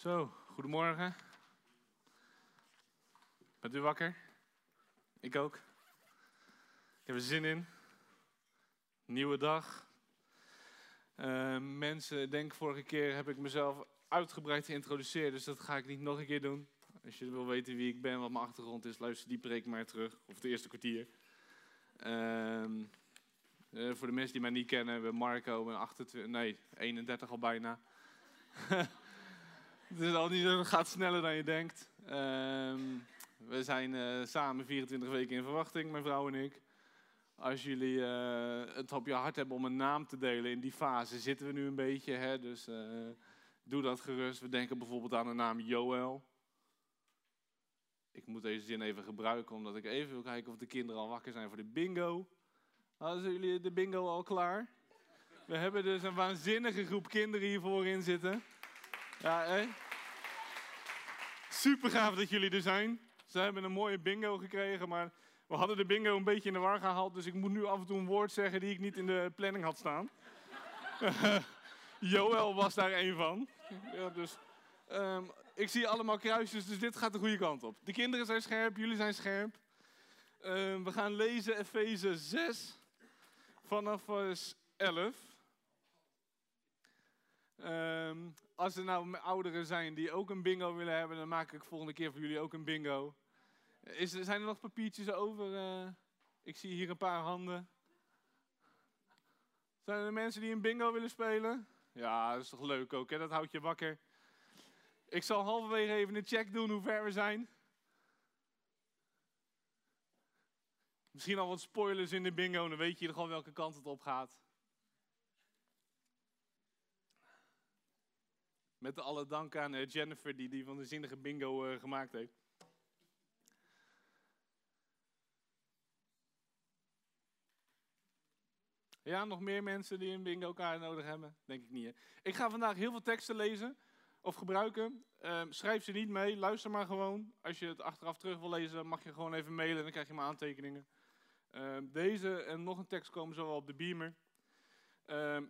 Zo, goedemorgen. Bent u wakker? Ik ook. Ik heb er zin in. Nieuwe dag. Mensen, denk vorige keer heb ik mezelf uitgebreid geïntroduceerd, dus dat ga ik niet nog een keer doen. Als je wil weten wie ik ben, wat mijn achtergrond is, luister die preek maar terug, of het eerste kwartier. Voor de mensen die mij niet kennen, we hebben Marco, ben 31 al bijna. Het is al niet, het gaat sneller dan je denkt. We zijn samen 24 weken in verwachting, mijn vrouw en ik. Als jullie het op je hart hebben om een naam te delen, in die fase zitten we nu een beetje. Hè? Dus doe dat gerust. We denken bijvoorbeeld aan de naam Joël. Ik moet deze zin even gebruiken, omdat ik even wil kijken of de kinderen al wakker zijn voor de bingo. Hadden jullie de bingo al klaar? We hebben dus een waanzinnige groep kinderen hiervoor in zitten. Ja, hé. Super gaaf dat jullie er zijn. Ze hebben een mooie bingo gekregen, maar we hadden de bingo een beetje in de war gehaald. Dus ik moet nu af en toe een woord zeggen die ik niet in de planning had staan. Joël was daar één van. Ja, dus, ik zie allemaal kruisjes, dus dit gaat de goede kant op. De kinderen zijn scherp, jullie zijn scherp. We gaan lezen Efeze 6 vanaf vers 11. Als er nou ouderen zijn die ook een bingo willen hebben, dan maak ik volgende keer voor jullie ook een bingo. Zijn er nog papiertjes over? Ik zie hier een paar handen. Zijn er mensen die een bingo willen spelen? Ja, dat is toch leuk ook, hè? Dat houdt je wakker. Ik zal halverwege even een check doen hoe ver we zijn. Misschien al wat spoilers in de bingo, dan weet je gewoon welke kant het op gaat. Met alle dank aan Jennifer, die van de zinnige bingo gemaakt heeft. Ja, nog meer mensen die een bingo kaart nodig hebben? Denk ik niet, hè? Ik ga vandaag heel veel teksten lezen of gebruiken. Schrijf ze niet mee, luister maar gewoon. Als je het achteraf terug wil lezen, mag je gewoon even mailen en dan krijg je mijn aantekeningen. Deze en nog een tekst komen zo wel op de beamer.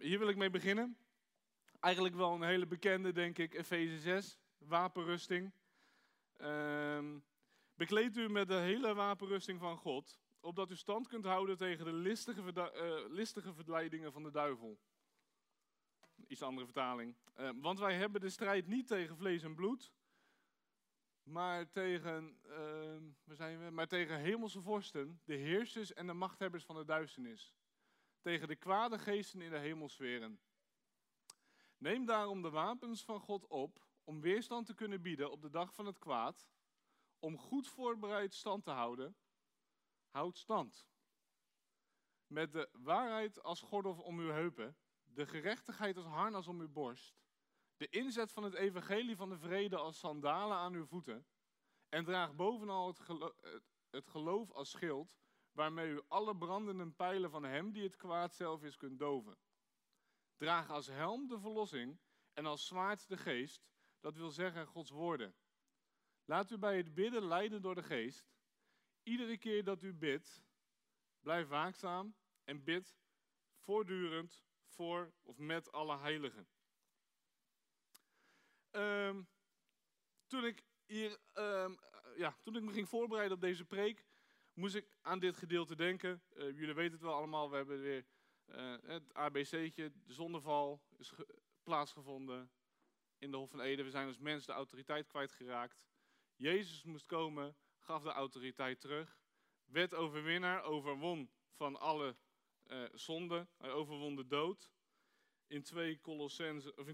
Hier wil ik mee beginnen. Eigenlijk wel een hele bekende, denk ik, Efeze 6, wapenrusting. Bekleed u met de hele wapenrusting van God, opdat u stand kunt houden tegen de listige verleidingen van de duivel. Iets andere vertaling. Want wij hebben de strijd niet tegen vlees en bloed, maar tegen hemelse vorsten, de heersers en de machthebbers van de duisternis. Tegen de kwade geesten in de hemelsferen. Neem daarom de wapens van God op, om weerstand te kunnen bieden op de dag van het kwaad, om goed voorbereid stand te houden. Houd stand. Met de waarheid als gordel om uw heupen, de gerechtigheid als harnas om uw borst, de inzet van het evangelie van de vrede als sandalen aan uw voeten, en draag bovenal het geloof als schild, waarmee u alle brandende pijlen van hem die het kwaad zelf is kunt doven. Draag als helm de verlossing en als zwaard de geest, dat wil zeggen Gods woorden. Laat u bij het bidden leiden door de geest. Iedere keer dat u bidt, blijf waakzaam en bid voortdurend voor of met alle heiligen. Toen ik me ging voorbereiden op deze preek, moest ik aan dit gedeelte denken. Jullie weten het wel allemaal, we hebben weer... het ABC'tje, de zondeval, is plaatsgevonden in de Hof van Eden. We zijn als mens de autoriteit kwijtgeraakt. Jezus moest komen, gaf de autoriteit terug. Werd overwinnaar, overwon van alle zonden. Hij overwon de dood. In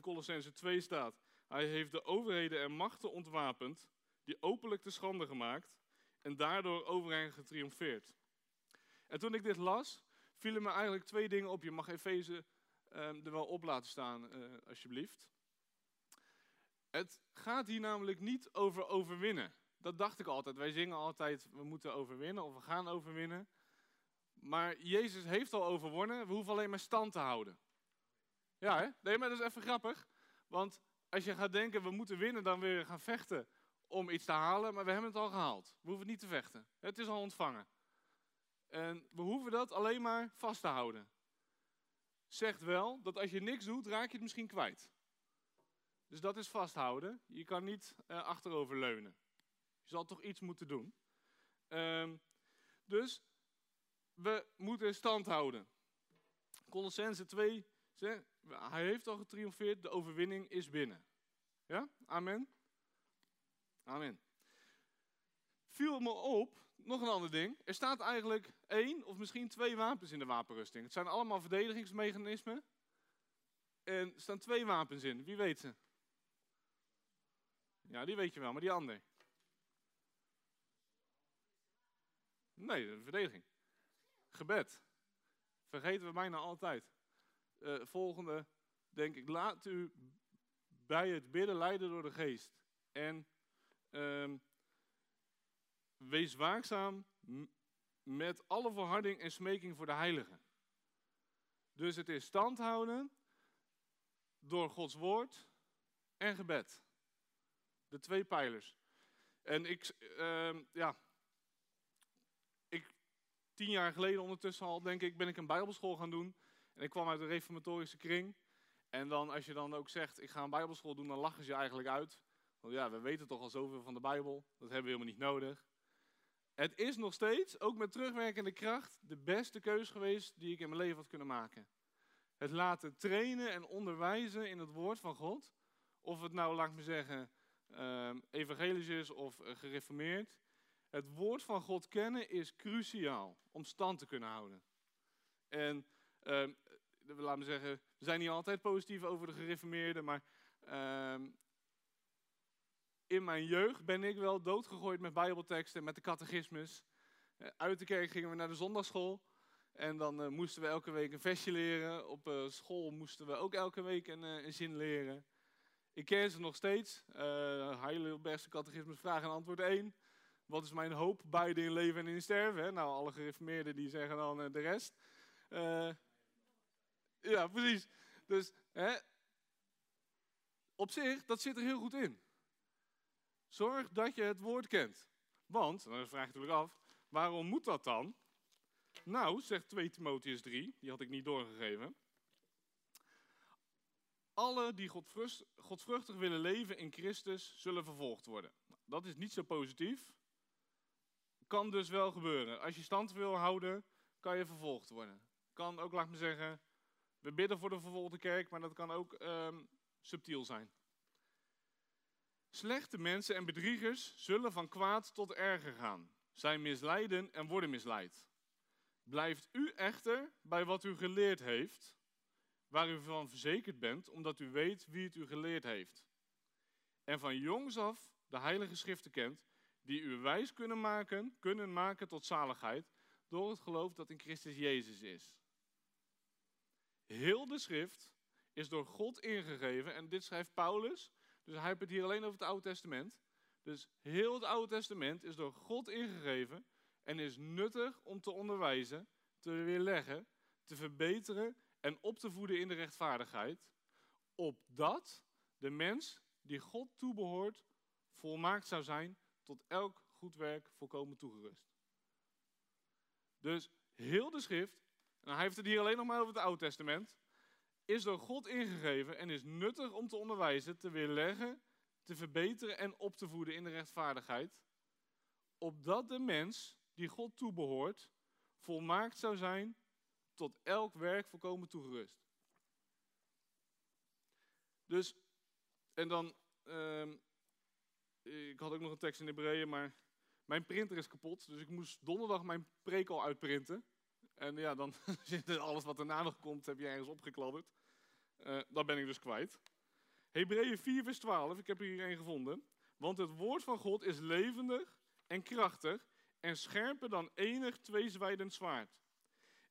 Kolossenzen 2 staat, hij heeft de overheden en machten ontwapend, die openlijk te schande gemaakt en daardoor over hen getriomfeerd. En toen ik dit las, vielen me eigenlijk twee dingen op. Je mag Efeze er wel op laten staan, alsjeblieft. Het gaat hier namelijk niet over overwinnen. Dat dacht ik altijd. Wij zingen altijd, we moeten overwinnen of we gaan overwinnen. Maar Jezus heeft al overwonnen, we hoeven alleen maar stand te houden. Ja, hè? Nee, maar dat is even grappig. Want als je gaat denken, we moeten winnen, dan wil je gaan vechten om iets te halen. Maar we hebben het al gehaald. We hoeven niet te vechten. Het is al ontvangen. En we hoeven dat alleen maar vast te houden. Zegt wel dat als je niks doet, raak je het misschien kwijt. Dus dat is vasthouden. Je kan niet achterover leunen. Je zal toch iets moeten doen. Dus we moeten stand houden. Kolossenzen 2, hij heeft al getriomfeerd, de overwinning is binnen. Ja? Amen? Amen. Viel me op, nog een ander ding. Er staat eigenlijk 1 of misschien 2 wapens in de wapenrusting. Het zijn allemaal verdedigingsmechanismen. En er staan 2 wapens in, wie weet ze? Ja, die weet je wel, maar die ander? Nee, de verdediging. Gebed. Vergeten we bijna altijd. Volgende, denk ik, laat u bij het bidden leiden door de geest. En wees waakzaam met alle verharding en smeking voor de heiligen. Dus het is stand houden door Gods woord en gebed. De 2 pijlers. En ik, 10 jaar geleden ondertussen al, denk ik, ben ik een bijbelschool gaan doen. En ik kwam uit een reformatorische kring. En dan, als je dan ook zegt, ik ga een bijbelschool doen, dan lachen ze je eigenlijk uit. Want ja, we weten toch al zoveel van de Bijbel. Dat hebben we helemaal niet nodig. Het is nog steeds, ook met terugwerkende kracht, de beste keus geweest die ik in mijn leven had kunnen maken. Het laten trainen en onderwijzen in het woord van God. Of het nou, laat ik maar zeggen, evangelisch is of gereformeerd. Het woord van God kennen is cruciaal om stand te kunnen houden. En laat me zeggen, we zijn niet altijd positief over de gereformeerden, maar in mijn jeugd ben ik wel doodgegooid met bijbelteksten, met de catechismus. Uit de kerk gingen we naar de zondagschool en dan moesten we elke week een versje leren. Op school moesten we ook elke week een zin leren. Ik ken ze nog steeds. Heidelbergse catechismus, vraag en antwoord 1. Wat is mijn hoop, beide in leven en in sterven? Hè? Nou, alle gereformeerden die zeggen dan de rest. Ja, precies. Dus hè, op zich, dat zit er heel goed in. Zorg dat je het woord kent. Want, dan vraag je natuurlijk af, waarom moet dat dan? Nou, zegt 2 Timotheüs 3, die had ik niet doorgegeven. Alle die godvruchtig willen leven in Christus zullen vervolgd worden. Dat is niet zo positief. Kan dus wel gebeuren. Als je stand wil houden, kan je vervolgd worden. Kan ook, laat ik maar zeggen, we bidden voor de vervolgde kerk, maar dat kan ook subtiel zijn. Slechte mensen en bedriegers zullen van kwaad tot erger gaan. Zij misleiden en worden misleid. Blijft u echter bij wat u geleerd heeft, waar u van verzekerd bent, omdat u weet wie het u geleerd heeft. En van jongs af de heilige schriften kent, die u wijs kunnen maken tot zaligheid, door het geloof dat in Christus Jezus is. Heel de schrift is door God ingegeven, en dit schrijft Paulus, dus hij heeft het hier alleen over het Oude Testament. Dus heel het Oude Testament is door God ingegeven en is nuttig om te onderwijzen, te weerleggen, te verbeteren en op te voeden in de rechtvaardigheid, opdat de mens die God toebehoort volmaakt zou zijn, tot elk goed werk volkomen toegerust. Dus heel de schrift, en hij heeft het hier alleen nog maar over het Oude Testament, is door God ingegeven en is nuttig om te onderwijzen, te weerleggen, te verbeteren en op te voeden in de rechtvaardigheid, opdat de mens die God toebehoort volmaakt zou zijn, tot elk werk volkomen toegerust. Dus, en dan, ik had ook nog een tekst in Hebreeën, maar mijn printer is kapot, dus ik moest donderdag mijn preek al uitprinten. En ja, dan zit alles wat erna nog komt, heb je ergens opgekladderd. Dat ben ik dus kwijt. Hebreeën 4 vers 12, ik heb hier een gevonden. Want het woord van God is levendig en krachtig en scherper dan enig tweezwijdend zwaard.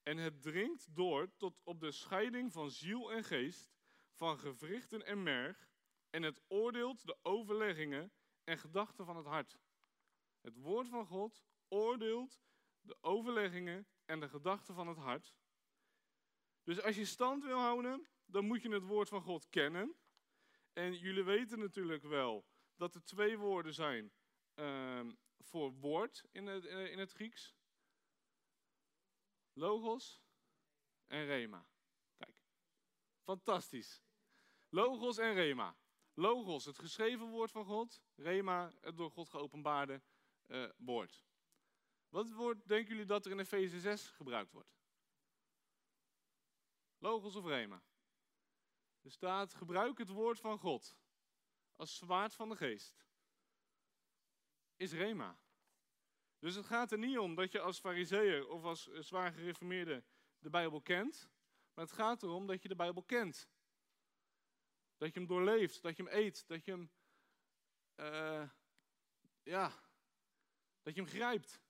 En het dringt door tot op de scheiding van ziel en geest, van gewrichten en merg, en het oordeelt de overleggingen en gedachten van het hart. Het woord van God oordeelt de overleggingen en de gedachten van het hart. Dus als je stand wil houden, dan moet je het woord van God kennen. En jullie weten natuurlijk wel dat er 2 woorden zijn voor woord in het Grieks. Logos en rema. Kijk, fantastisch. Logos en rema. Logos, het geschreven woord van God. Rema, het door God geopenbaarde woord. Wat woord denken jullie dat er in Efeze 6 gebruikt wordt? Logos of rema? Er staat, gebruik het woord van God als zwaard van de geest. Is rema. Dus het gaat er niet om dat je als farizeeër of als zwaar gereformeerde de Bijbel kent. Maar het gaat erom dat je de Bijbel kent. Dat je hem doorleeft, dat je hem eet, dat je hem, dat je hem grijpt.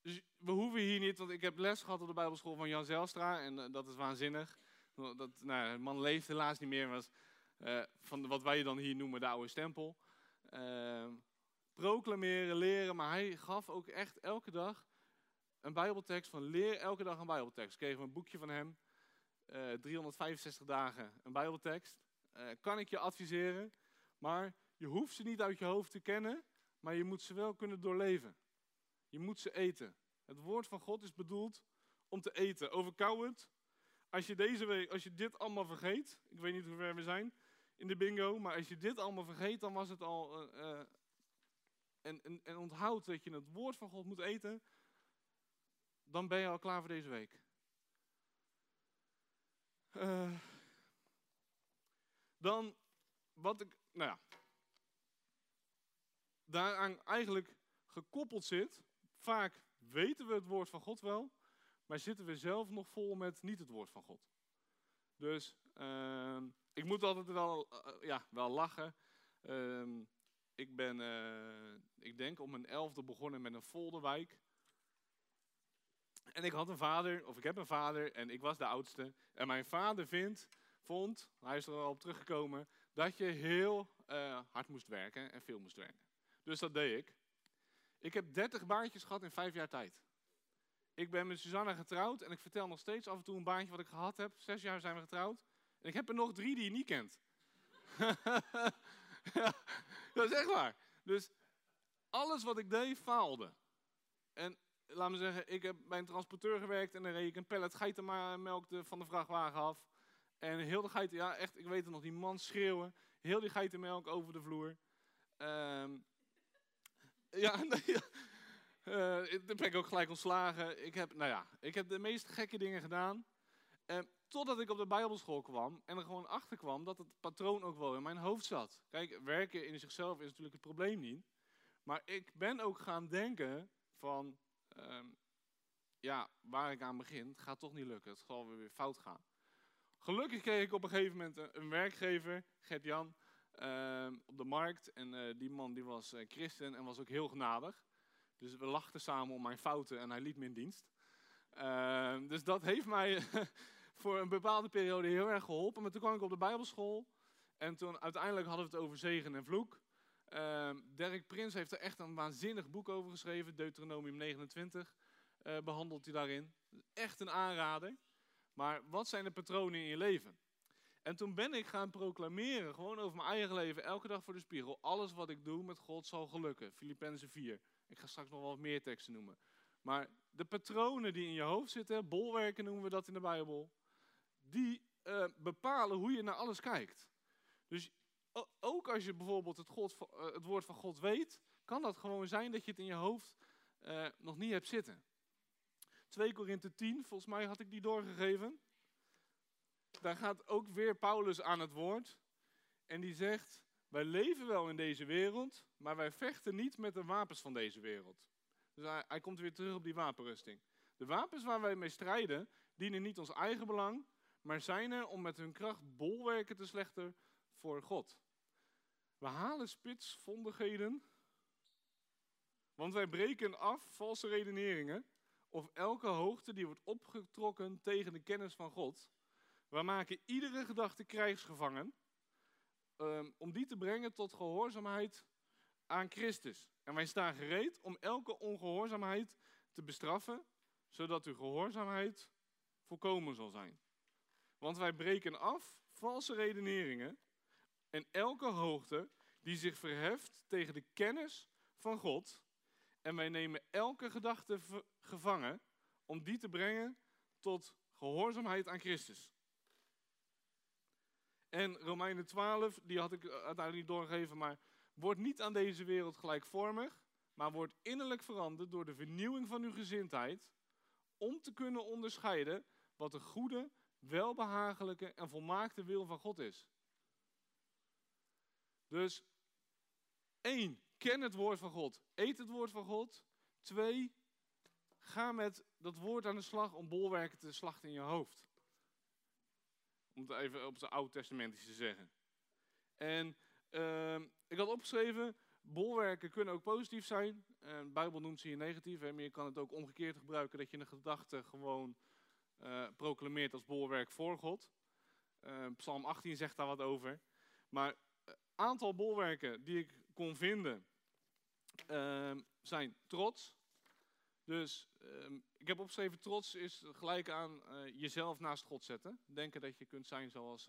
Dus we hoeven hier niet, want ik heb les gehad op de Bijbelschool van Jan Zijlstra en dat is waanzinnig. Dat, de man leeft helaas niet meer, was van wat wij dan hier noemen de oude stempel. Proclameren, leren, maar hij gaf ook echt elke dag een Bijbeltekst van leer elke dag een Bijbeltekst. Kregen we een boekje van hem. 365 dagen een Bijbeltekst. Kan ik je adviseren, maar je hoeft ze niet uit je hoofd te kennen, maar je moet ze wel kunnen doorleven. Je moet ze eten. Het woord van God is bedoeld om te eten. Overkauwend, als je dit allemaal vergeet, ik weet niet hoe ver we zijn in de bingo, maar als je dit allemaal vergeet, dan was het al... En onthoud dat je het woord van God moet eten, dan ben je al klaar voor deze week. Daaraan eigenlijk gekoppeld zit, vaak weten we het woord van God wel, maar zitten we zelf nog vol met niet het woord van God. Dus ik moet altijd wel lachen. Ik ben, ik denk, op mijn 11e begonnen met een folderwijk. En ik heb een vader en ik was de oudste. En mijn vader vond, hij is er al op teruggekomen, dat je heel hard moest werken en veel moest werken. Dus dat deed ik. Ik heb 30 baantjes gehad in 5 jaar tijd. Ik ben met Suzanne getrouwd en ik vertel nog steeds af en toe een baantje wat ik gehad heb. 6 jaar zijn we getrouwd. En ik heb er nog 3 die je niet kent. Ja, dat is echt waar. Dus alles wat ik deed, faalde. En laat me zeggen, ik heb bij een transporteur gewerkt en dan reed ik een pallet geitenmelk van de vrachtwagen af. En heel de geiten, ja echt, ik weet het nog, die man schreeuwen. Heel die geitenmelk over de vloer. Daar ben ik ook gelijk ontslagen. Ik heb de meest gekke dingen gedaan. Totdat ik op de Bijbelschool kwam en er gewoon achter kwam dat het patroon ook wel in mijn hoofd zat. Kijk, werken in zichzelf is natuurlijk het probleem niet. Maar ik ben ook gaan denken van, waar ik aan begin, het gaat toch niet lukken. Het zal weer fout gaan. Gelukkig kreeg ik op een gegeven moment een werkgever, Gert-Jan, op de markt. En die man die was christen en was ook heel genadig. Dus we lachten samen om mijn fouten en hij liet me in dienst. Dus dat heeft mij... voor een bepaalde periode heel erg geholpen. Maar toen kwam ik op de Bijbelschool. En toen uiteindelijk hadden we het over zegen en vloek. Derek Prince heeft er echt een waanzinnig boek over geschreven. Deuteronomium 29 behandelt hij daarin. Echt een aanrader. Maar wat zijn de patronen in je leven? En toen ben ik gaan proclameren, gewoon over mijn eigen leven, elke dag voor de spiegel. Alles wat ik doe met God zal gelukken. Filippenzen 4. Ik ga straks nog wel wat meer teksten noemen. Maar de patronen die in je hoofd zitten, bolwerken noemen we dat in de Bijbel. Die bepalen hoe je naar alles kijkt. Dus ook als je bijvoorbeeld het woord van God weet, kan dat gewoon zijn dat je het in je hoofd nog niet hebt zitten. 2 Korinthe 10, volgens mij had ik die doorgegeven. Daar gaat ook weer Paulus aan het woord. En die zegt, wij leven wel in deze wereld, maar wij vechten niet met de wapens van deze wereld. Dus hij komt weer terug op die wapenrusting. De wapens waar wij mee strijden, dienen niet ons eigen belang, maar zijn er om met hun kracht bolwerken te slechten voor God. We halen spitsvondigheden, want wij breken af valse redeneringen of elke hoogte die wordt opgetrokken tegen de kennis van God. We maken iedere gedachte krijgsgevangen om die te brengen tot gehoorzaamheid aan Christus. En wij staan gereed om elke ongehoorzaamheid te bestraffen, zodat uw gehoorzaamheid volkomen zal zijn. Want wij breken af valse redeneringen en elke hoogte die zich verheft tegen de kennis van God. En wij nemen elke gedachte gevangen om die te brengen tot gehoorzaamheid aan Christus. En Romeinen 12, die had ik uiteindelijk niet doorgegeven, maar wordt niet aan deze wereld gelijkvormig, maar wordt innerlijk veranderd door de vernieuwing van uw gezindheid, om te kunnen onderscheiden wat de goede, welbehagelijke en volmaakte wil van God is. Dus 1. Ken het woord van God. Eet het woord van God. 2. Ga met dat woord aan de slag om bolwerken te slachten in je hoofd. Om het even op zijn oud-testamentisch te zeggen. En ik had opgeschreven, bolwerken kunnen ook positief zijn. De Bijbel noemt ze hier negatief. Hè, maar je kan het ook omgekeerd gebruiken, dat je een gedachte gewoon proclameert als bolwerk voor God. Psalm 18 zegt daar wat over. Maar aantal bolwerken die ik kon vinden zijn trots. Dus ik heb opgeschreven, trots is gelijk aan jezelf naast God zetten. Denken dat je kunt zijn zoals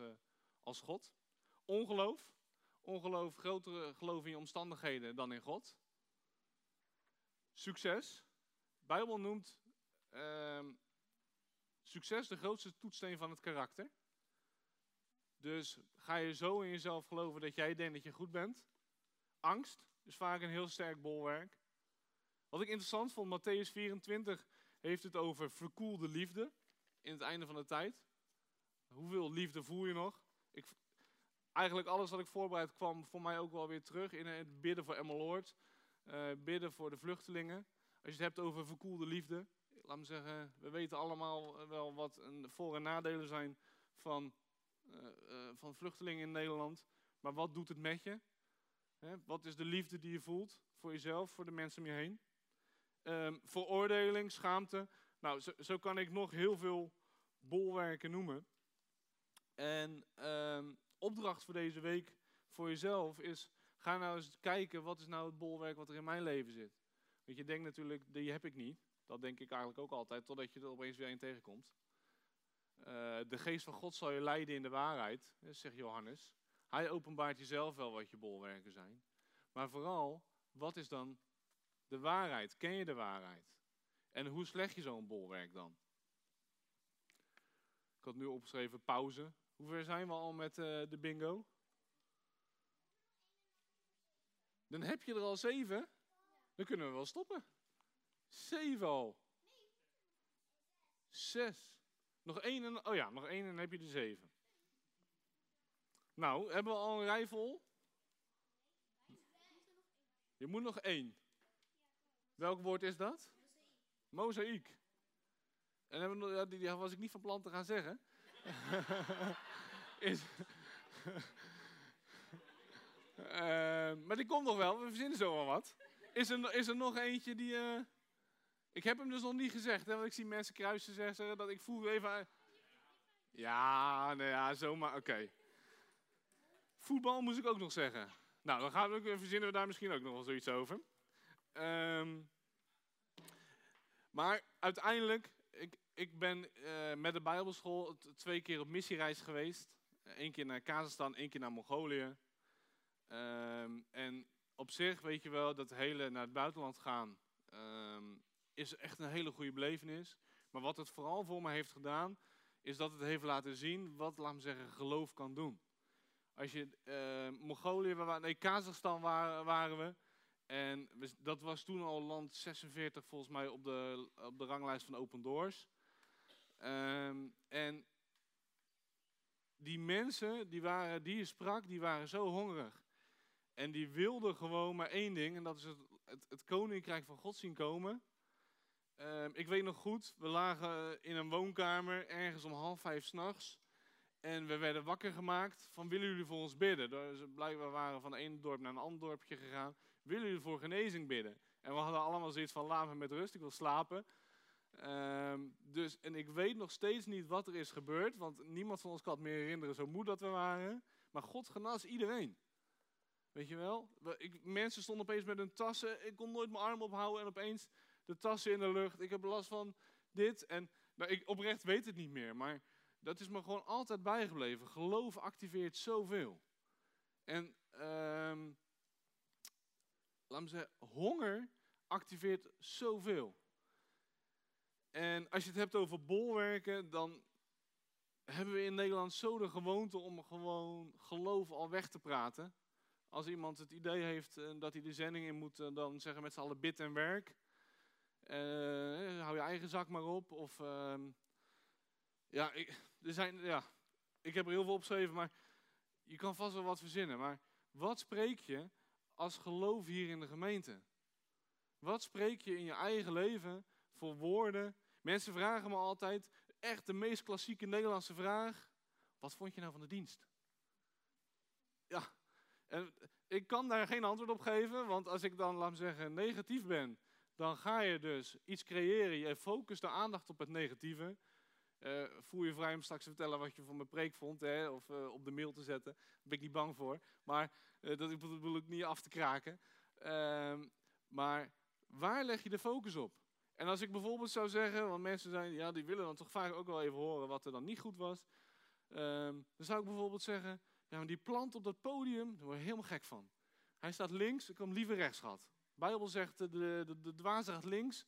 als God. Ongeloof. Ongeloof, grotere geloof in je omstandigheden dan in God. Succes. De Bijbel noemt succes de grootste toetssteen van het karakter. Dus ga je zo in jezelf geloven dat jij denkt dat je goed bent. Angst is vaak een heel sterk bolwerk. Wat ik interessant vond, Mattheüs 24 heeft het over verkoelde liefde in het einde van de tijd. Hoeveel liefde voel je nog? Eigenlijk alles wat ik voorbereid kwam voor mij ook wel weer terug in het bidden voor Emma Lord. Bidden voor de vluchtelingen. Als je het hebt over verkoelde liefde. Laat me zeggen, we weten allemaal wel wat een voor- en nadelen zijn van vluchtelingen in Nederland. Maar wat doet het met je? Wat is de liefde die je voelt voor jezelf, voor de mensen om je heen? Veroordeling, schaamte. Nou, zo kan ik nog heel veel bolwerken noemen. En opdracht voor deze week voor jezelf is, ga nou eens kijken wat is nou het bolwerk wat er in mijn leven zit. Want je denkt natuurlijk, die heb ik niet. Dat denk ik eigenlijk ook altijd, totdat je er opeens weer een tegenkomt. De geest van God zal je leiden in de waarheid, zegt Johannes. Hij openbaart jezelf wel wat je bolwerken zijn. Maar vooral, wat is dan de waarheid? Ken je de waarheid? En hoe slecht je zo'n bolwerk dan? Ik had nu opgeschreven pauze. Hoe ver zijn we al met de bingo? Dan heb je er al 7. Dan kunnen we wel stoppen. 7 al. 6. Nog 1 en, oh ja, nog 1 en dan heb je de 7. Nou, hebben we al een rij vol? Je moet nog 1. Welk woord is dat? Mozaïek. En hebben we, die was ik niet van plan te gaan zeggen. Maar die komt nog wel, we verzinnen zo wel wat. Is er nog eentje die... Ik heb hem dus nog niet gezegd, hè, want ik zie mensen kruisen zeggen dat ik vroeger even... Ja, nou ja, zomaar, oké. Voetbal moest ik ook nog zeggen. Nou, dan gaan we, verzinnen we daar misschien ook nog wel zoiets over. Maar uiteindelijk, ik ben met de Bijbelschool 2 keer op missiereis geweest. 1 keer naar Kazachstan, 1 keer naar Mongolië. En op zich weet je wel, dat hele naar het buitenland gaan... is echt een hele goede belevenis. Maar wat het vooral voor me heeft gedaan, is dat het heeft laten zien wat, laat me zeggen, geloof kan doen. Als je Mongolië, Kazachstan waren we. En dat was toen al land 46 volgens mij op de ranglijst van Open Doors. En die mensen die je sprak, die waren zo hongerig. En die wilden gewoon maar één ding, en dat is het koninkrijk van God zien komen. Ik weet nog goed, we lagen in een woonkamer ergens om 4:30 s'nachts. En we werden wakker gemaakt van, willen jullie voor ons bidden? Dus blijkbaar waren we van het ene dorp naar een ander dorpje gegaan. Willen jullie voor genezing bidden? En we hadden allemaal zoiets van, laat me met rust, ik wil slapen. En ik weet nog steeds niet wat er is gebeurd, want niemand van ons kan het meer herinneren zo moe dat we waren. Maar God genas iedereen. Weet je wel? Mensen stonden opeens met hun tassen, ik kon nooit mijn arm ophouden en opeens... De tassen in de lucht, ik heb last van dit. En nou, ik oprecht weet het niet meer, maar dat is me gewoon altijd bijgebleven. Geloof activeert zoveel. En laat me zeggen, honger activeert zoveel. En als je het hebt over bolwerken, dan hebben we in Nederland zo de gewoonte om gewoon geloof al weg te praten. Als iemand het idee heeft dat hij de zending in moet, dan zeggen met z'n allen bid en werk. Hou je eigen zak maar op. Of, ik heb er heel veel opgeschreven, maar je kan vast wel wat verzinnen. Maar wat spreek je als geloof hier in de gemeente? Wat spreek je in je eigen leven voor woorden? Mensen vragen me altijd, echt de meest klassieke Nederlandse vraag: wat vond je nou van de dienst? Ja, en ik kan daar geen antwoord op geven, want als ik dan, laat me zeggen, negatief ben, dan ga je dus iets creëren. Je focust de aandacht op het negatieve. Voel je vrij om straks te vertellen wat je van mijn preek vond, hè? Of op de mail te zetten. Daar ben ik niet bang voor, maar dat bedoel ik niet af te kraken. Maar waar leg je de focus op? En als ik bijvoorbeeld zou zeggen, want mensen zijn, ja, die willen dan toch vaak ook wel even horen wat er dan niet goed was. Dan zou ik bijvoorbeeld zeggen, ja, maar die plant op dat podium, daar word je helemaal gek van. Hij staat links, ik kom liever rechts, gehad. De Bijbel zegt, de dwaze gaat links.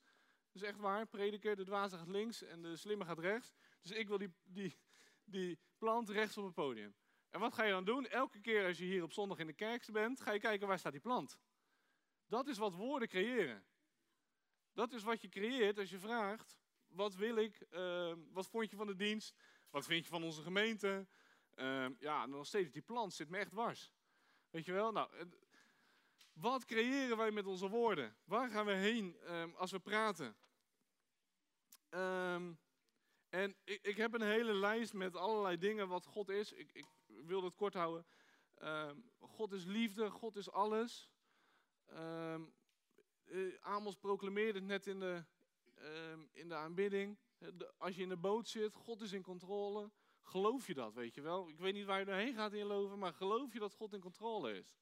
Dus echt waar, prediker, de dwaze gaat links en de slimme gaat rechts. Dus ik wil die plant rechts op het podium. En wat ga je dan doen? Elke keer als je hier op zondag in de kerk bent, ga je kijken waar staat die plant. Dat is wat woorden creëren. Dat is wat je creëert als je vraagt, wat wil ik, wat vond je van de dienst, wat vind je van onze gemeente? Nog steeds, die plant zit me echt dwars. Weet je wel? Nou, wat creëren wij met onze woorden? Waar gaan we heen als we praten? En ik heb een hele lijst met allerlei dingen wat God is. Ik wil dat kort houden. God is liefde, God is alles. Amos proclameerde het net in de aanbidding. Als je in de boot zit, God is in controle. Geloof je dat, weet je wel? Ik weet niet waar je doorheen gaat in je leven, maar geloof je dat God in controle is?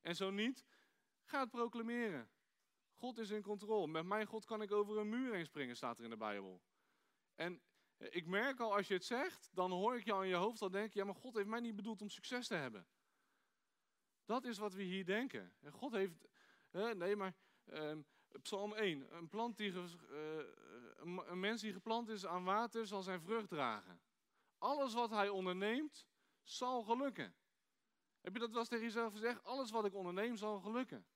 En zo niet, ga het proclameren. God is in controle. Met mijn God kan ik over een muur heen springen, staat er in de Bijbel. En ik merk al, als je het zegt, dan hoor ik je al in je hoofd al denken, ja, maar God heeft mij niet bedoeld om succes te hebben. Dat is wat we hier denken. En God heeft, Psalm 1, een mens die geplant is aan water zal zijn vrucht dragen. Alles wat hij onderneemt, zal gelukken. Heb je dat wel eens tegen jezelf gezegd? Alles wat ik onderneem, zal gelukken.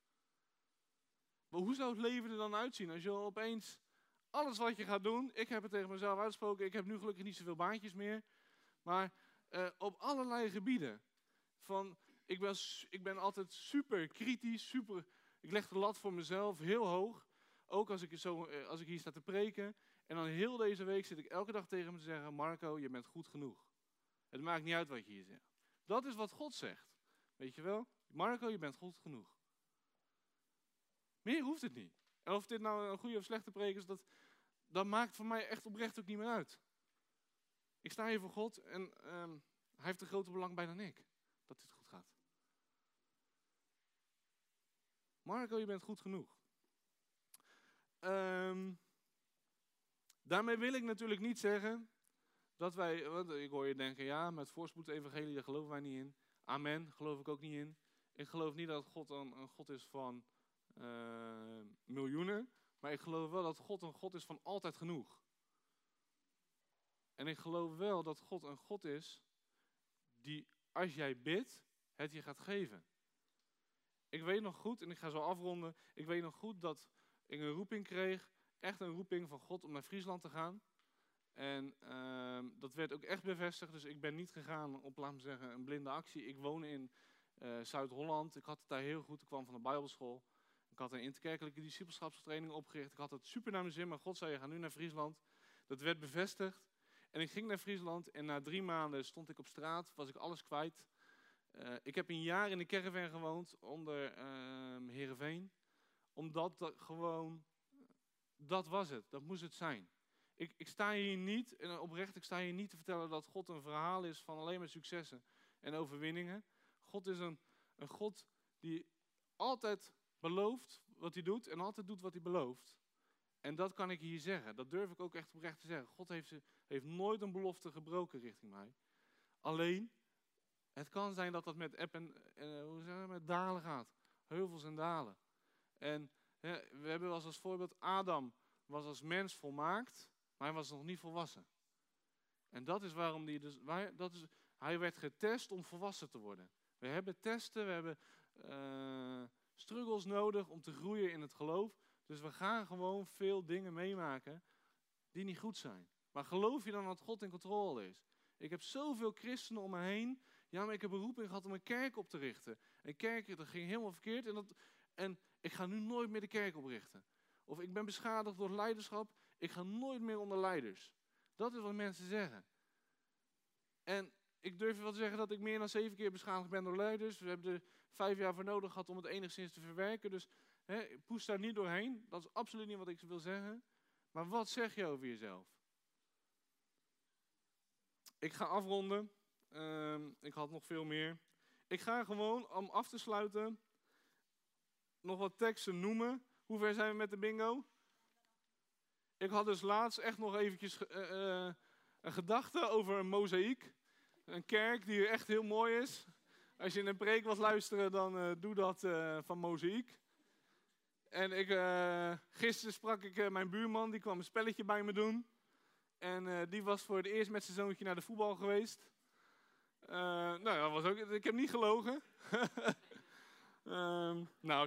Maar hoe zou het leven er dan uitzien als je opeens alles wat je gaat doen... Ik heb het tegen mezelf uitgesproken, ik heb nu gelukkig niet zoveel baantjes meer. Maar op allerlei gebieden. Ik ben altijd super kritisch, ik leg de lat voor mezelf heel hoog. Ook als ik hier sta te preken. En dan heel deze week zit ik elke dag tegen hem te zeggen, Marco, je bent goed genoeg. Het maakt niet uit wat je hier zegt. Dat is wat God zegt. Weet je wel? Marco, je bent goed genoeg. Meer hoeft het niet. En of dit nou een goede of slechte preek is, dat maakt voor mij echt oprecht ook niet meer uit. Ik sta hier voor God en hij heeft een groter belang bij dan ik. Dat dit goed gaat. Marco, je bent goed genoeg. Daarmee wil ik natuurlijk niet zeggen dat wij, want ik hoor je denken, ja, met voorspoed-evangelie, daar geloven wij niet in. Amen, geloof ik ook niet in. Ik geloof niet dat God een God is van miljoenen, maar ik geloof wel dat God een God is van altijd genoeg. En ik geloof wel dat God een God is die, als jij bidt, het je gaat geven. Ik weet nog goed, en ik ga zo afronden, ik weet nog goed dat ik een roeping kreeg, echt een roeping van God om naar Friesland te gaan. En dat werd ook echt bevestigd, dus ik ben niet gegaan op, laat me zeggen, een blinde actie. Ik woon in Zuid-Holland, ik had het daar heel goed, ik kwam van de Bijbelschool. Ik had een interkerkelijke discipelschapstraining opgericht, ik had het super naar mijn zin, maar God zei, je gaat nu naar Friesland. Dat werd bevestigd en ik ging naar Friesland en na 3 maanden stond ik op straat, was ik alles kwijt. Ik heb een jaar in de caravan gewoond onder Heerenveen, omdat dat gewoon, dat was het, dat moest het zijn. Ik sta hier niet, en oprecht, ik sta hier niet te vertellen dat God een verhaal is van alleen maar successen en overwinningen. God is een God die altijd belooft wat hij doet en altijd doet wat hij belooft. En dat kan ik hier zeggen, dat durf ik ook echt oprecht te zeggen. God heeft nooit een belofte gebroken richting mij. Alleen, het kan zijn dat dat met met dalen gaat, heuvels en dalen. En we hebben als voorbeeld Adam was als mens volmaakt, maar hij was nog niet volwassen. En dat is waarom hij dus... Hij werd getest om volwassen te worden. We hebben testen, we hebben struggles nodig om te groeien in het geloof. Dus we gaan gewoon veel dingen meemaken die niet goed zijn. Maar geloof je dan dat God in controle is? Ik heb zoveel christenen om me heen. Ja, maar ik heb een roeping gehad om een kerk op te richten. Een kerk, dat ging helemaal verkeerd. En ik ga nu nooit meer de kerk oprichten. Of ik ben beschadigd door leiderschap. Ik ga nooit meer onder leiders. Dat is wat mensen zeggen. En ik durf wel te zeggen dat ik meer dan 7 keer beschadigd ben door leiders. We hebben er 5 jaar voor nodig gehad om het enigszins te verwerken. Dus poes daar niet doorheen. Dat is absoluut niet wat ik wil zeggen. Maar wat zeg je over jezelf? Ik ga afronden. Ik had nog veel meer. Ik ga gewoon, om af te sluiten, nog wat teksten noemen. Hoe ver zijn we met de bingo? Ik had dus laatst echt nog eventjes een gedachte over een mozaïek. Een kerk die echt heel mooi is. Als je in een preek wilt luisteren, dan doe dat van Mozaïek. En gisteren sprak ik mijn buurman, die kwam een spelletje bij me doen. En die was voor het eerst met zijn zoontje naar de voetbal geweest. Dat was ook, ik heb niet gelogen.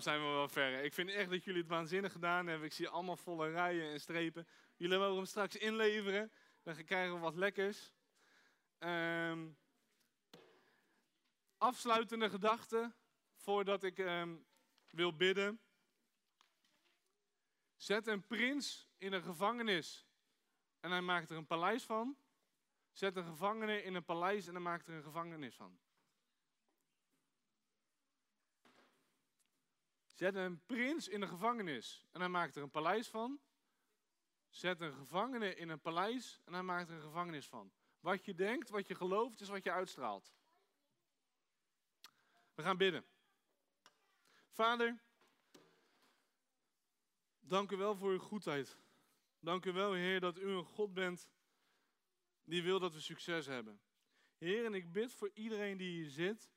Zijn we wel ver. Ik vind echt dat jullie het waanzinnig gedaan hebben. Ik zie allemaal volle rijen en strepen. Jullie mogen hem straks inleveren. Dan krijgen we wat lekkers. Afsluitende gedachten voordat ik wil bidden. Zet een prins in een gevangenis en hij maakt er een paleis van. Zet een gevangene in een paleis en hij maakt er een gevangenis van. Zet een prins in een gevangenis en hij maakt er een paleis van. Zet een gevangene in een paleis en hij maakt er een gevangenis van. Wat je denkt, wat je gelooft, is wat je uitstraalt. We gaan bidden. Vader, dank u wel voor uw goedheid. Dank u wel, Heer, dat u een God bent die wil dat we succes hebben. Heer, en ik bid voor iedereen die hier zit,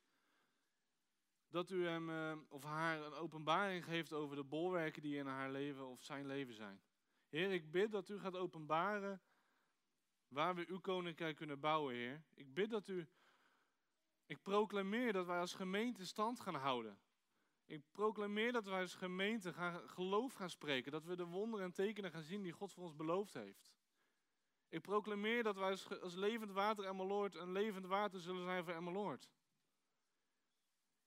dat u hem of haar een openbaring geeft over de bolwerken die in haar leven of zijn leven zijn. Heer, ik bid dat u gaat openbaren waar we uw koninkrijk kunnen bouwen, Heer. Ik bid dat u... Ik proclameer dat wij als gemeente stand gaan houden. Ik proclameer dat wij als gemeente geloof gaan spreken. Dat we de wonderen en tekenen gaan zien die God voor ons beloofd heeft. Ik proclameer dat wij als levend water Emmeloord een levend water zullen zijn voor Emmeloord.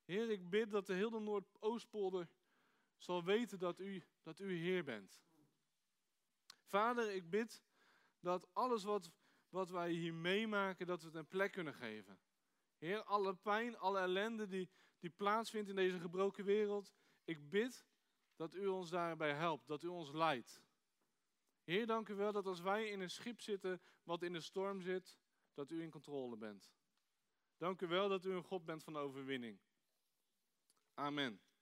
Heer, ik bid dat de hele Noordoostpolder zal weten dat u Heer bent. Vader, ik bid dat alles wat wij hier meemaken, dat we het een plek kunnen geven. Heer, alle pijn, alle ellende die plaatsvindt in deze gebroken wereld. Ik bid dat u ons daarbij helpt, dat u ons leidt. Heer, dank u wel dat als wij in een schip zitten wat in de storm zit, dat u in controle bent. Dank u wel dat u een God bent van overwinning. Amen.